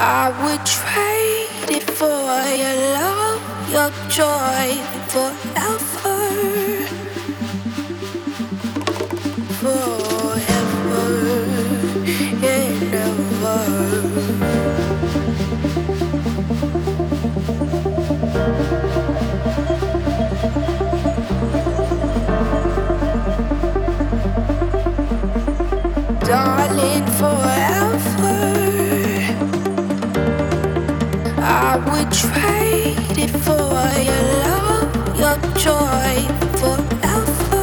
I would trade it for your love, your joy forever. Forever and ever. Darling, forever I would trade it for your love, your joy forever.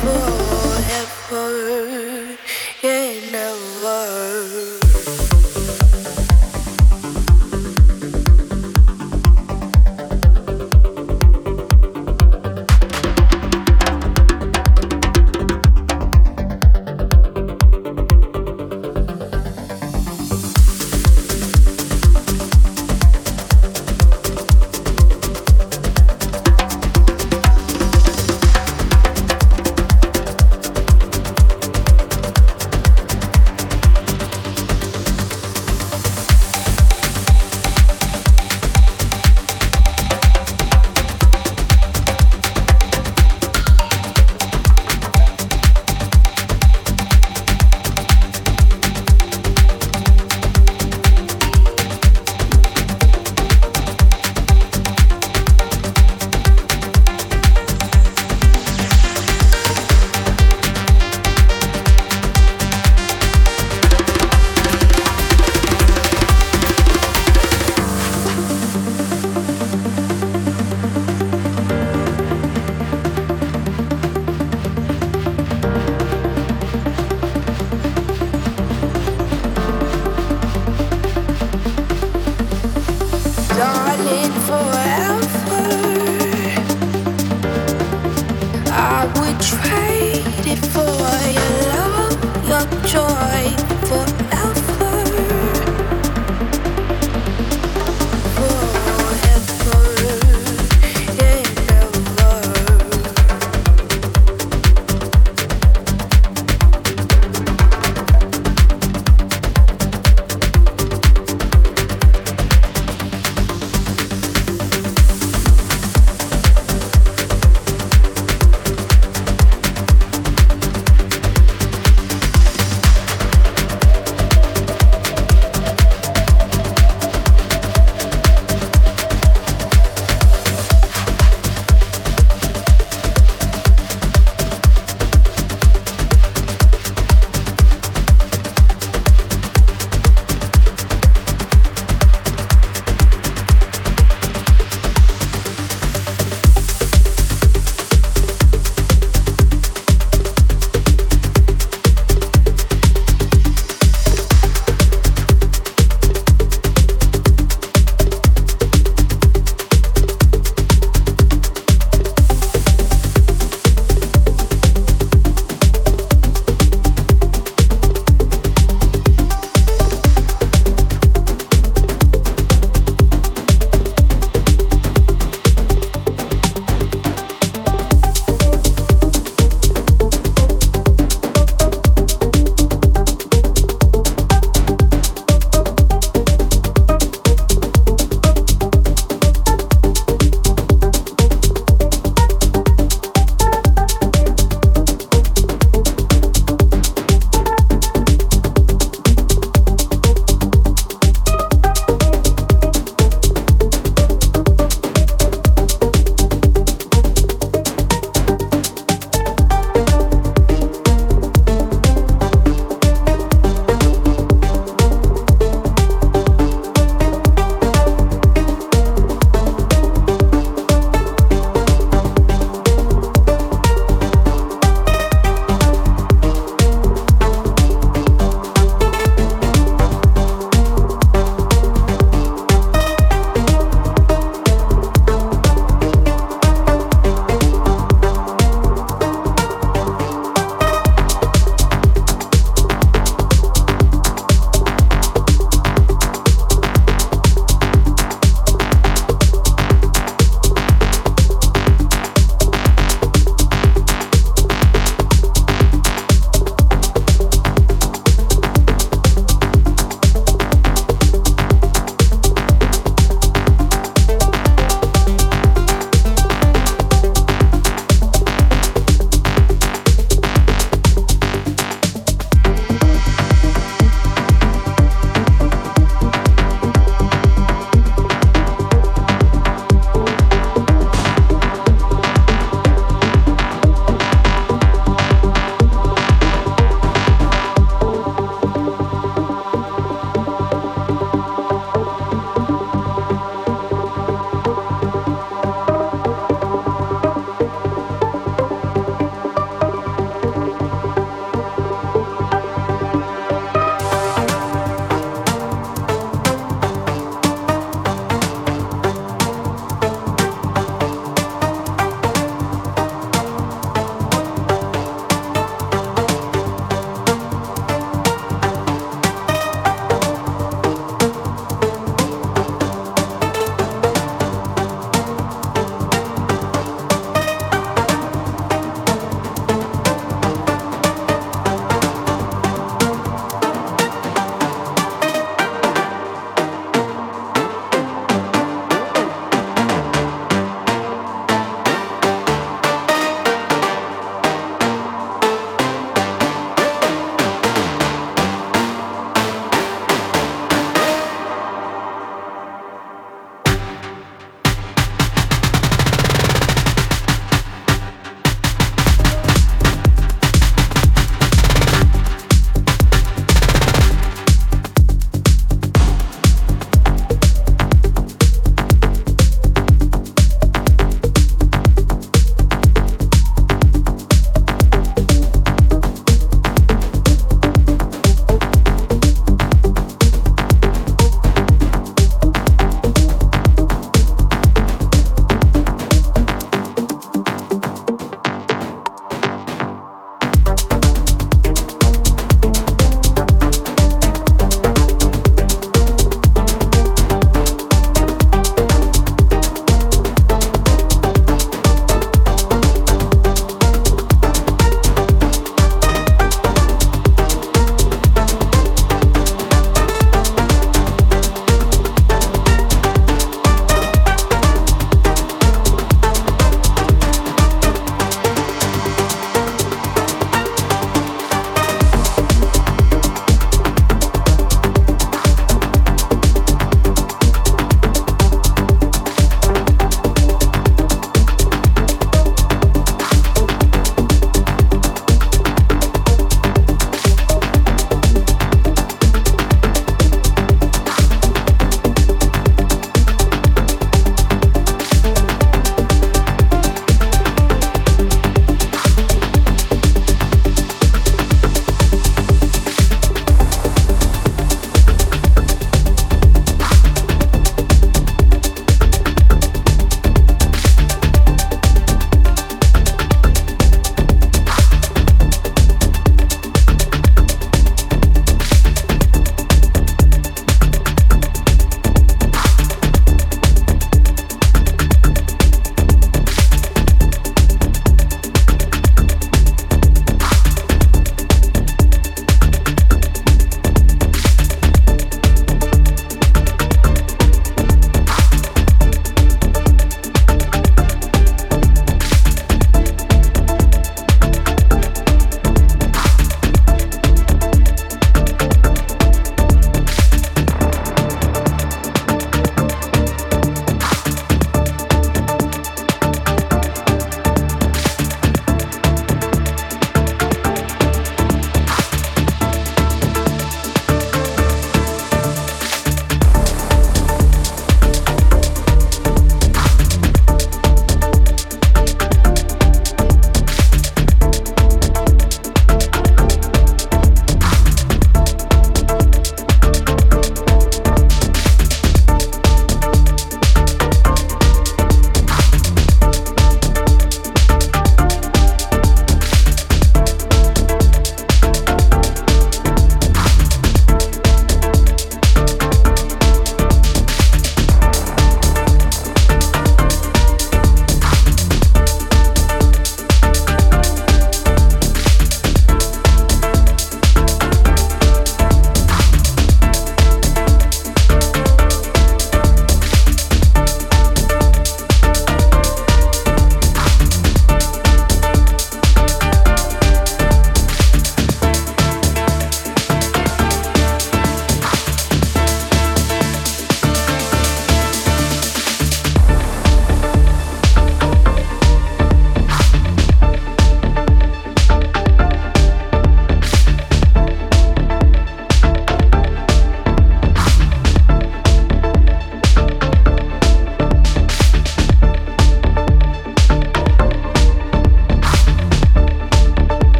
Forever and ever.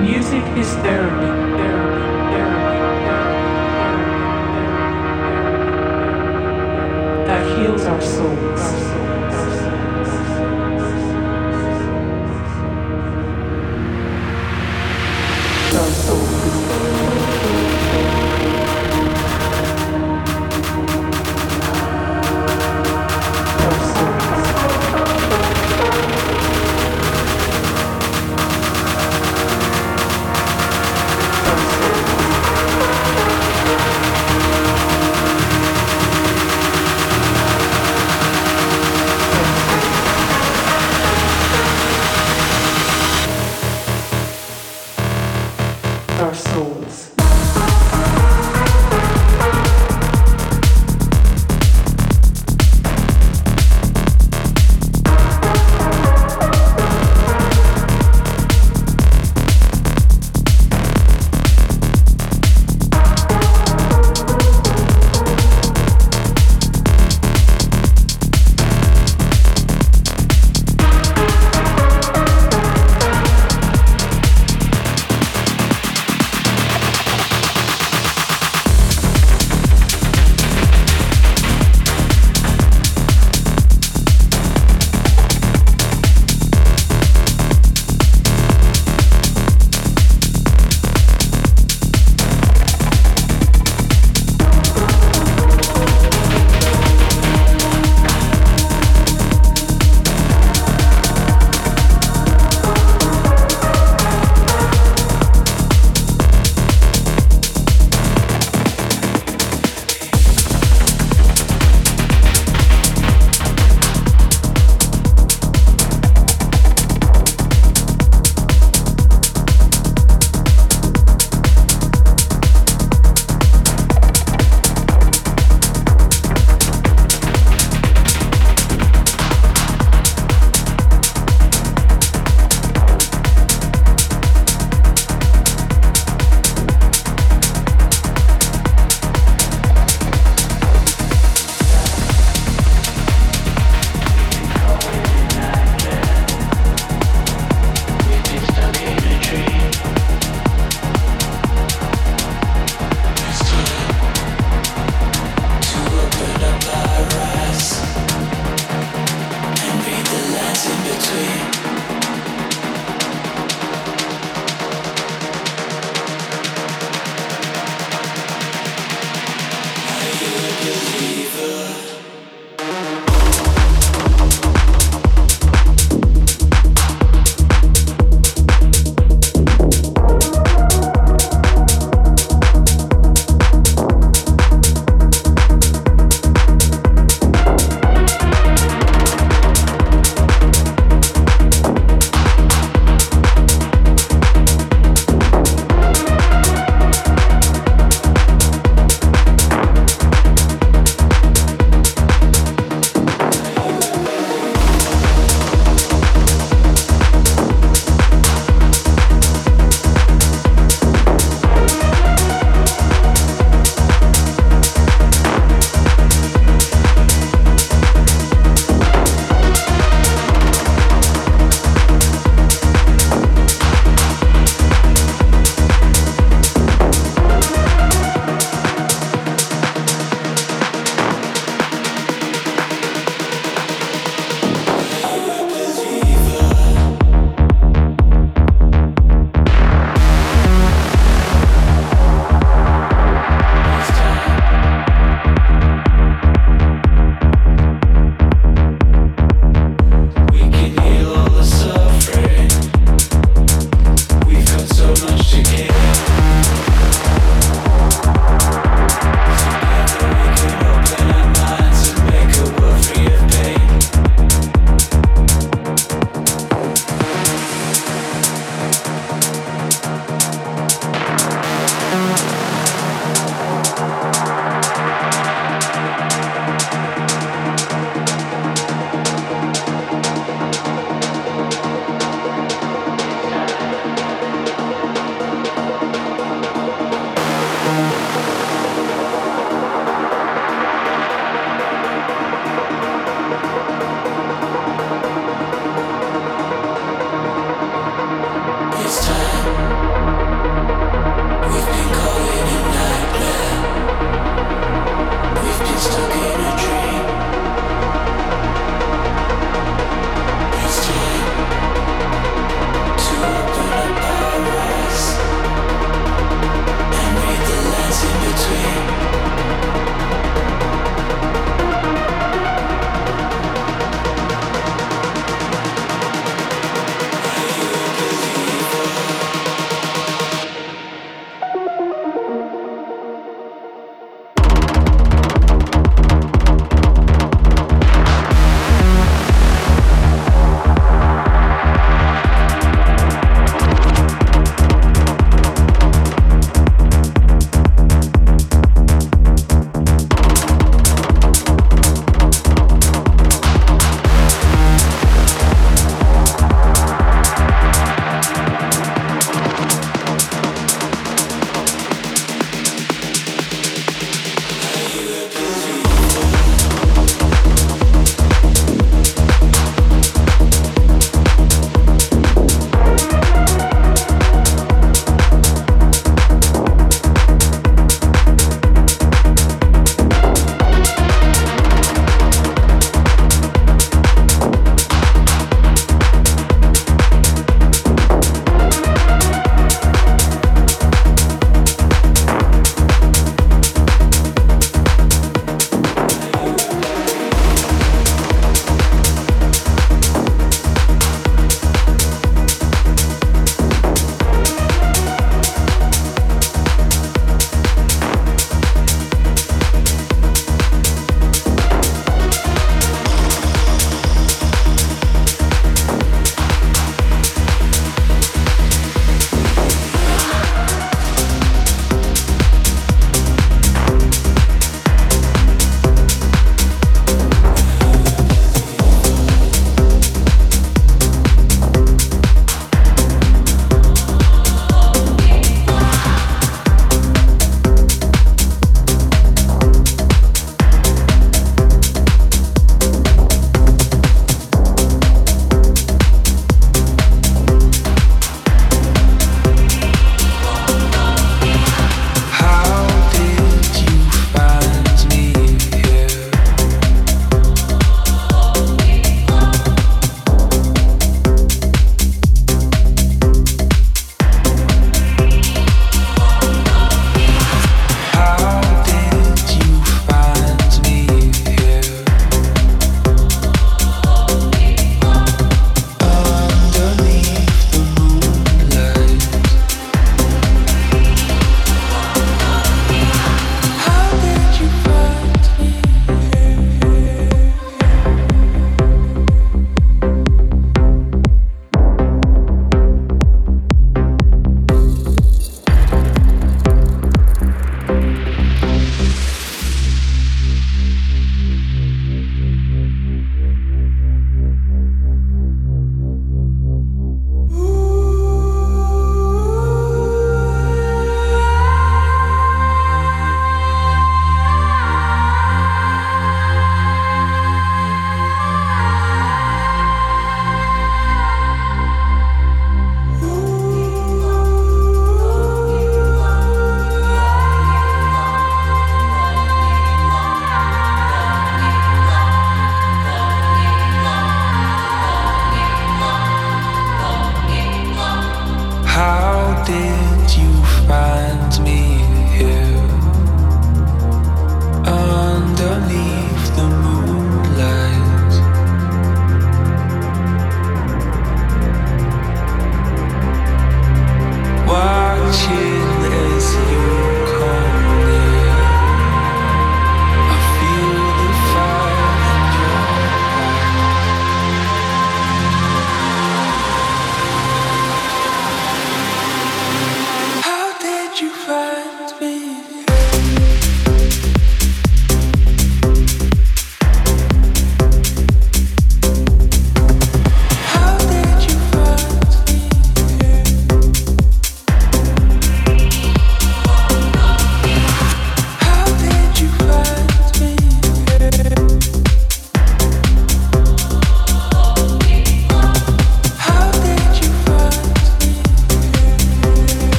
Music is therapy. That heals our souls.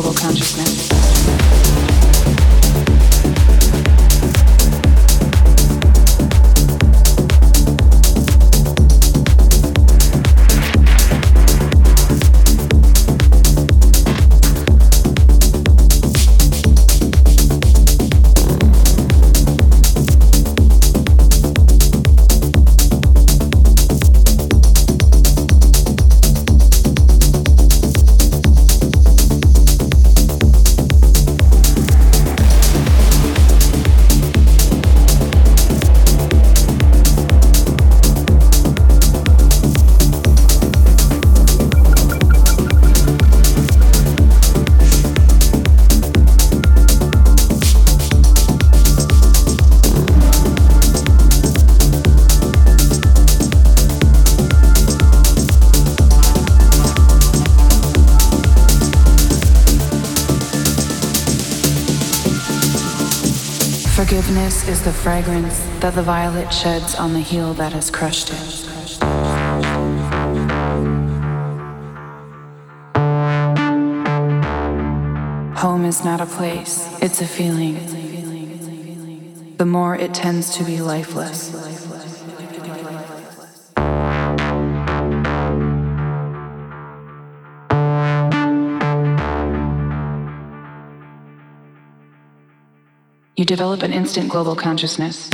global consciousness. Forgiveness is the fragrance that the violet sheds on the heel that has crushed it. Home is not a place, it's a feeling. The more it tends to be lifeless. You develop an instant global consciousness.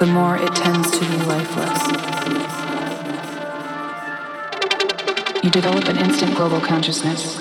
The more it tends to be lifeless. You develop an instant global consciousness.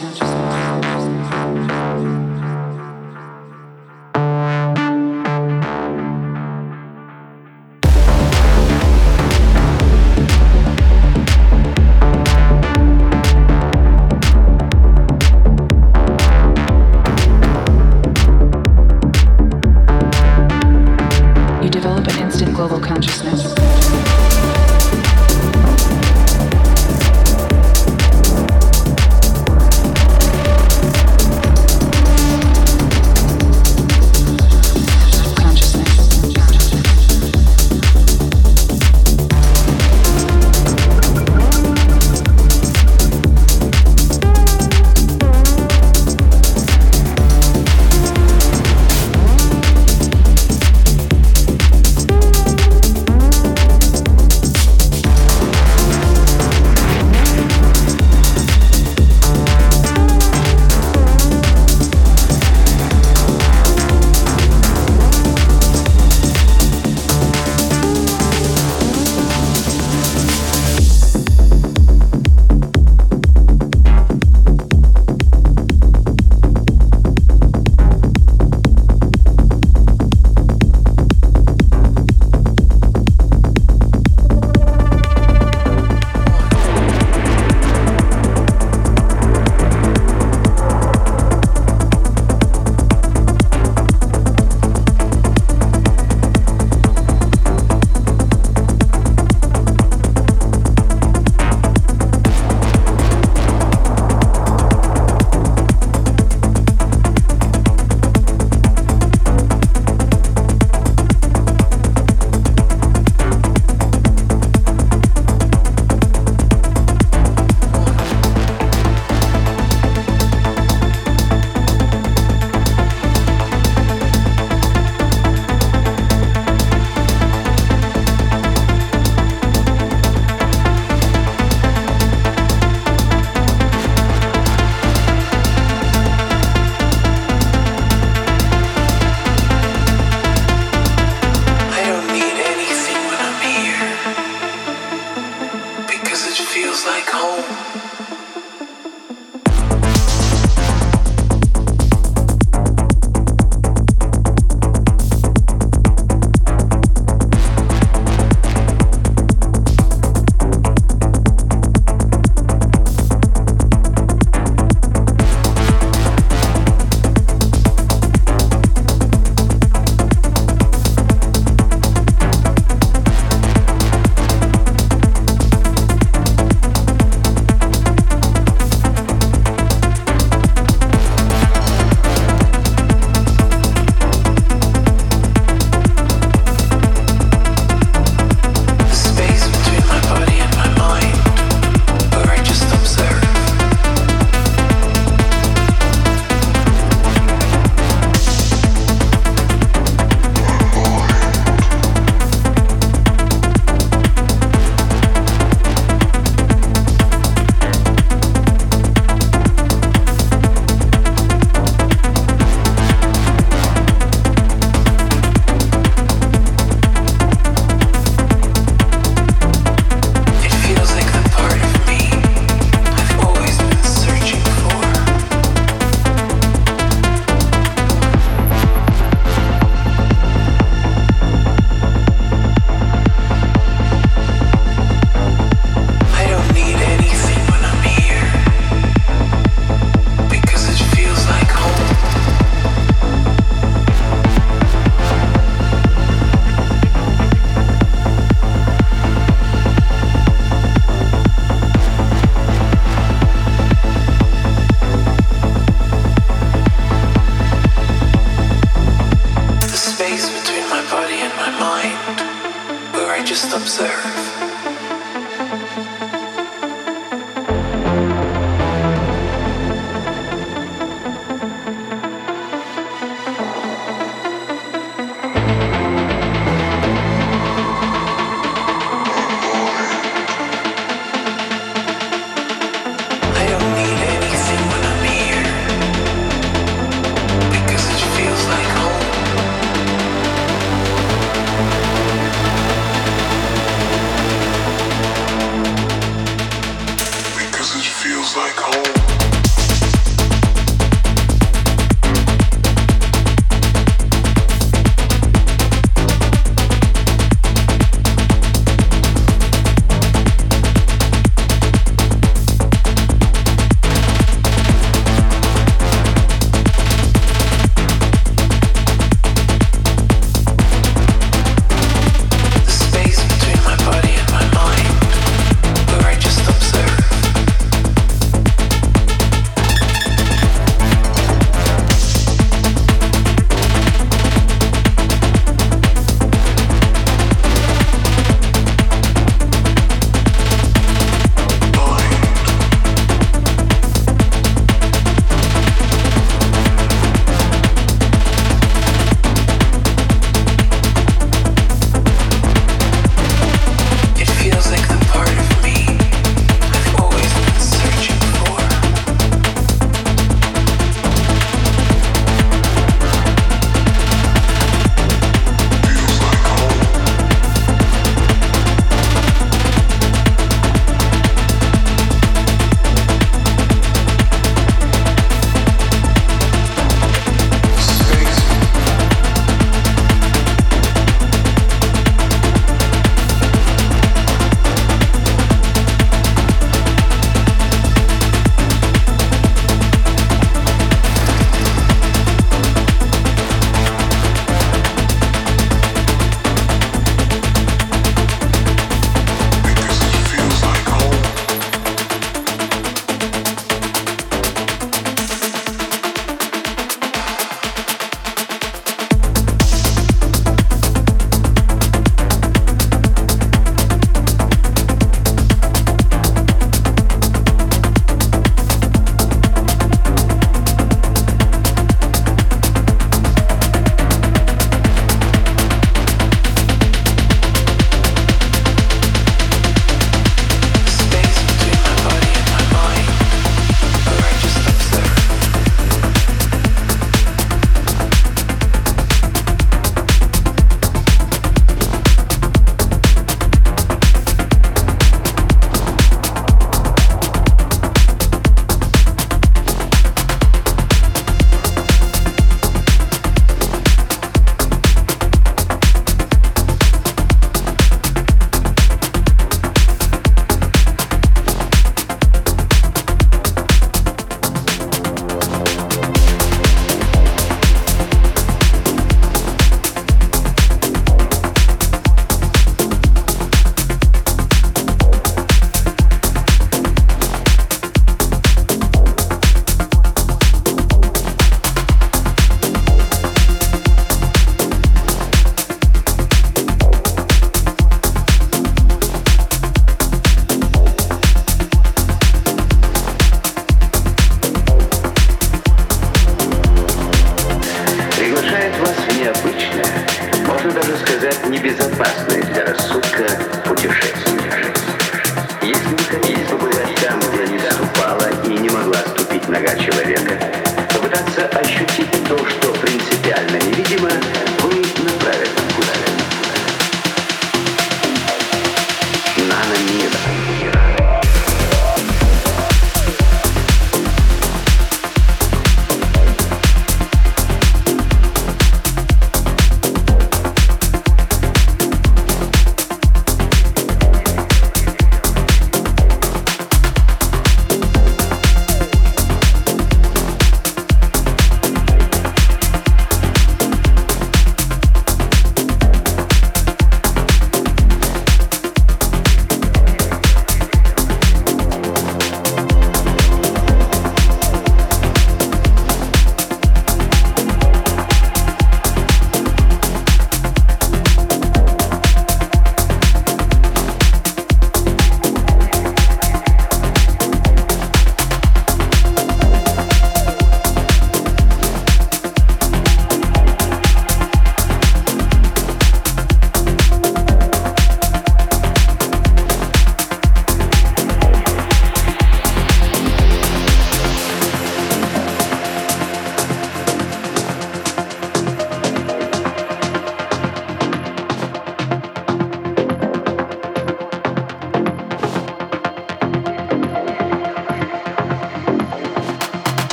my body and my mind, where I just observe.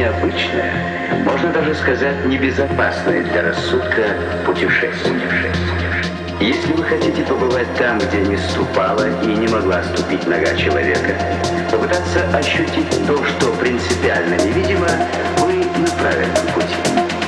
необычное, можно даже сказать, небезопасное для рассудка путешествие. Если вы хотите побывать там, где не ступала и не могла ступить нога человека, попытаться ощутить то, что принципиально невидимо, вы на правильном пути.